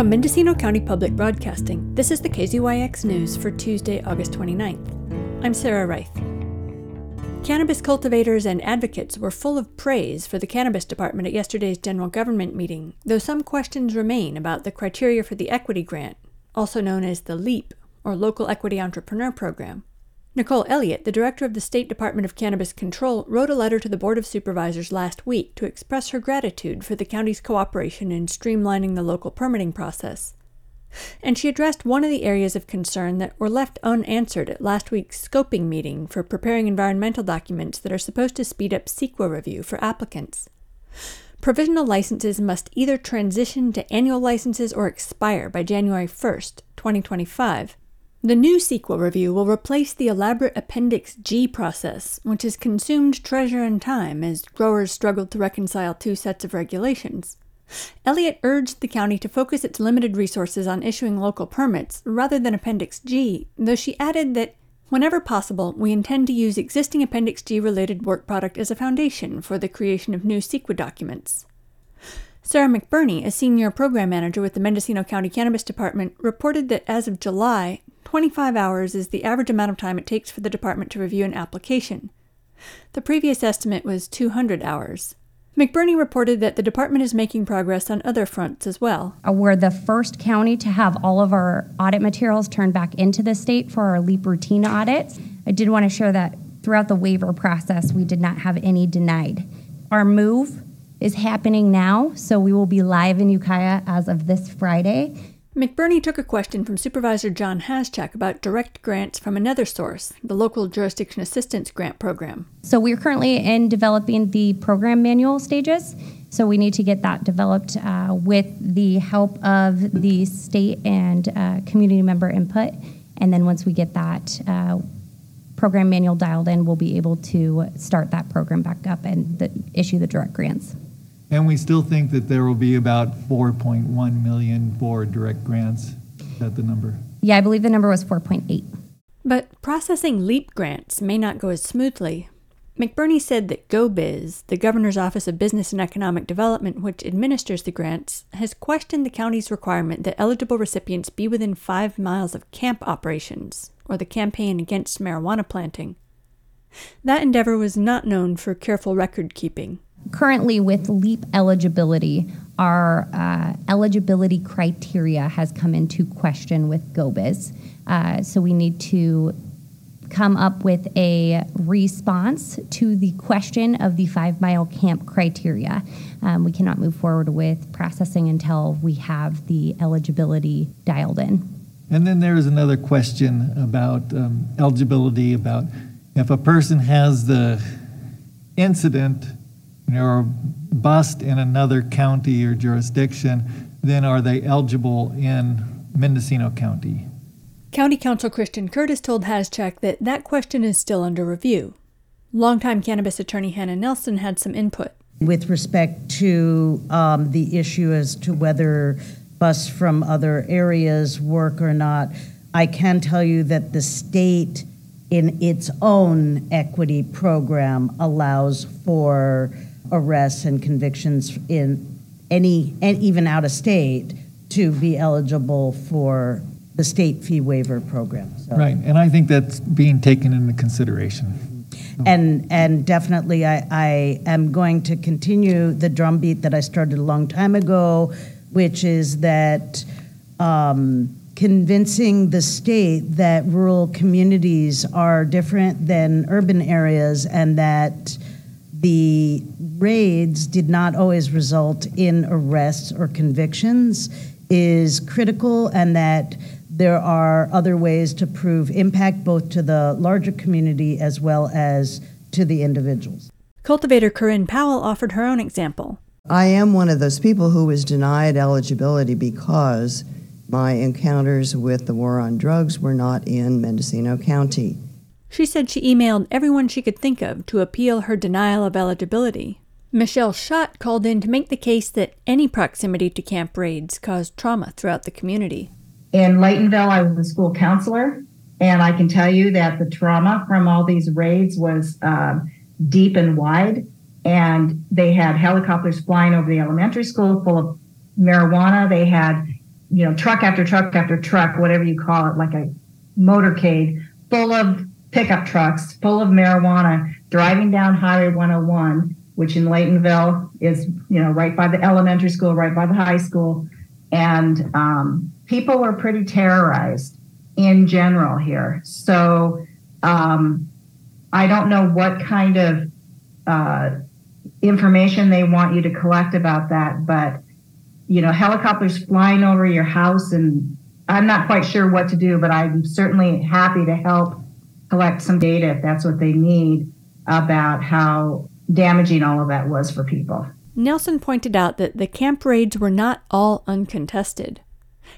From Mendocino County Public Broadcasting, this is the KZYX News for Tuesday, August 29th. I'm Sarah Wright. Cannabis cultivators and advocates were full of praise for the Cannabis Department at yesterday's General Government meeting, though some questions remain about the criteria for the Equity Grant, also known as the LEAP, or Local Equity Entrepreneur Program. Nicole Elliott, the director of the State Department of Cannabis Control, wrote a letter to the Board of Supervisors last week to express her gratitude for the county's cooperation in streamlining the local permitting process. And she addressed one of the areas of concern that were left unanswered at last week's scoping meeting for preparing environmental documents that are supposed to speed up CEQA review for applicants. Provisional licenses must either transition to annual licenses or expire by January 1st, 2025. The new CEQA review will replace the elaborate Appendix G process, which has consumed treasure and time as growers struggled to reconcile two sets of regulations. Elliott urged the county to focus its limited resources on issuing local permits rather than Appendix G, though she added that, whenever possible, we intend to use existing Appendix G-related work product as a foundation for the creation of new CEQA documents. Sarah McBurney, a senior program manager with the Mendocino County Cannabis Department, reported that as of July, 25 hours is the average amount of time it takes for the department to review an application. The previous estimate was 200 hours. McBurney reported that the department is making progress on other fronts as well. We're the first county to have all of our audit materials turned back into the state for our LEAP routine audits. I did want to share that throughout the waiver process, we did not have any denied. Our move is happening now, so we will be live in Ukiah as of this Friday. McBurney took a question from Supervisor John Haschak about direct grants from another source, the Local Jurisdiction Assistance Grant Program. So we're currently in developing the program manual stages, so we need to get that developed with the help of the state and community member input. And then once we get that program manual dialed in, we'll be able to start that program back up and issue the direct grants. And we still think that there will be about 4.1 million for direct grants. Is that the number? Yeah, I believe the number was 4.8. But processing LEAP grants may not go as smoothly. McBurney said that GoBiz, the Governor's Office of Business and Economic Development, which administers the grants, has questioned the county's requirement that eligible recipients be within 5 miles of camp operations, or the Campaign Against Marijuana Planting. That endeavor was not known for careful record keeping. Currently, with LEAP eligibility, our eligibility criteria has come into question with GoBiz. So we need to come up with a response to the question of the 5 mile camp criteria. We cannot move forward with processing until we have the eligibility dialed in. And then there is another question about eligibility, about if a person has the incident or bust in another county or jurisdiction, then are they eligible in Mendocino County? County Council Christian Curtis told Haschak that that question is still under review. Longtime cannabis attorney Hannah Nelson had some input. With respect to the issue as to whether busts from other areas work or not, I can tell you that the state in its own equity program allows for arrests and convictions in any, and even out of state, to be eligible for the state fee waiver program. So. Right, and I think that's being taken into consideration. So. And definitely I am going to continue the drumbeat that I started a long time ago, which is that convincing the state that rural communities are different than urban areas and that the raids did not always result in arrests or convictions is critical, and that there are other ways to prove impact both to the larger community as well as to the individuals. Cultivator Corinne Powell offered her own example. I am one of those people who was denied eligibility because my encounters with the war on drugs were not in Mendocino County. She said she emailed everyone she could think of to appeal her denial of eligibility. Michelle Schott called in to make the case that any proximity to camp raids caused trauma throughout the community. In Laytonville, I was a school counselor, and I can tell you that the trauma from all these raids was deep and wide, and they had helicopters flying over the elementary school full of marijuana. They had you know, truck after truck after truck, whatever you call it, like a motorcade full of pickup trucks, full of marijuana, driving down Highway 101, which in Laytonville is, you know, right by the elementary school, right by the high school. And people were pretty terrorized in general here. So I don't know what kind of information they want you to collect about that, but, you know, helicopters flying over your house, and I'm not quite sure what to do, but I'm certainly happy to help collect some data if that's what they need about how damaging all of that was for people. Nelson pointed out that the camp raids were not all uncontested.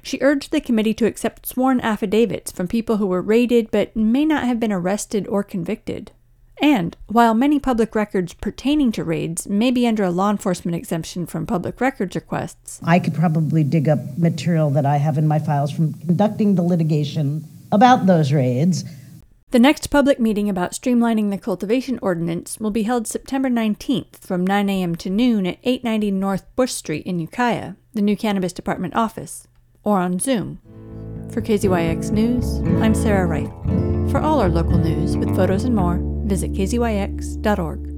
She urged the committee to accept sworn affidavits from people who were raided but may not have been arrested or convicted. And, while many public records pertaining to raids may be under a law enforcement exemption from public records requests, I could probably dig up material that I have in my files from conducting the litigation about those raids. The next public meeting about streamlining the cultivation ordinance will be held September 19th from 9 a.m. to noon at 890 North Bush Street in Ukiah, the new Cannabis Department office, or on Zoom. For KZYX News, I'm Sarah Wright. For all our local news with photos and more, visit kzyx.org.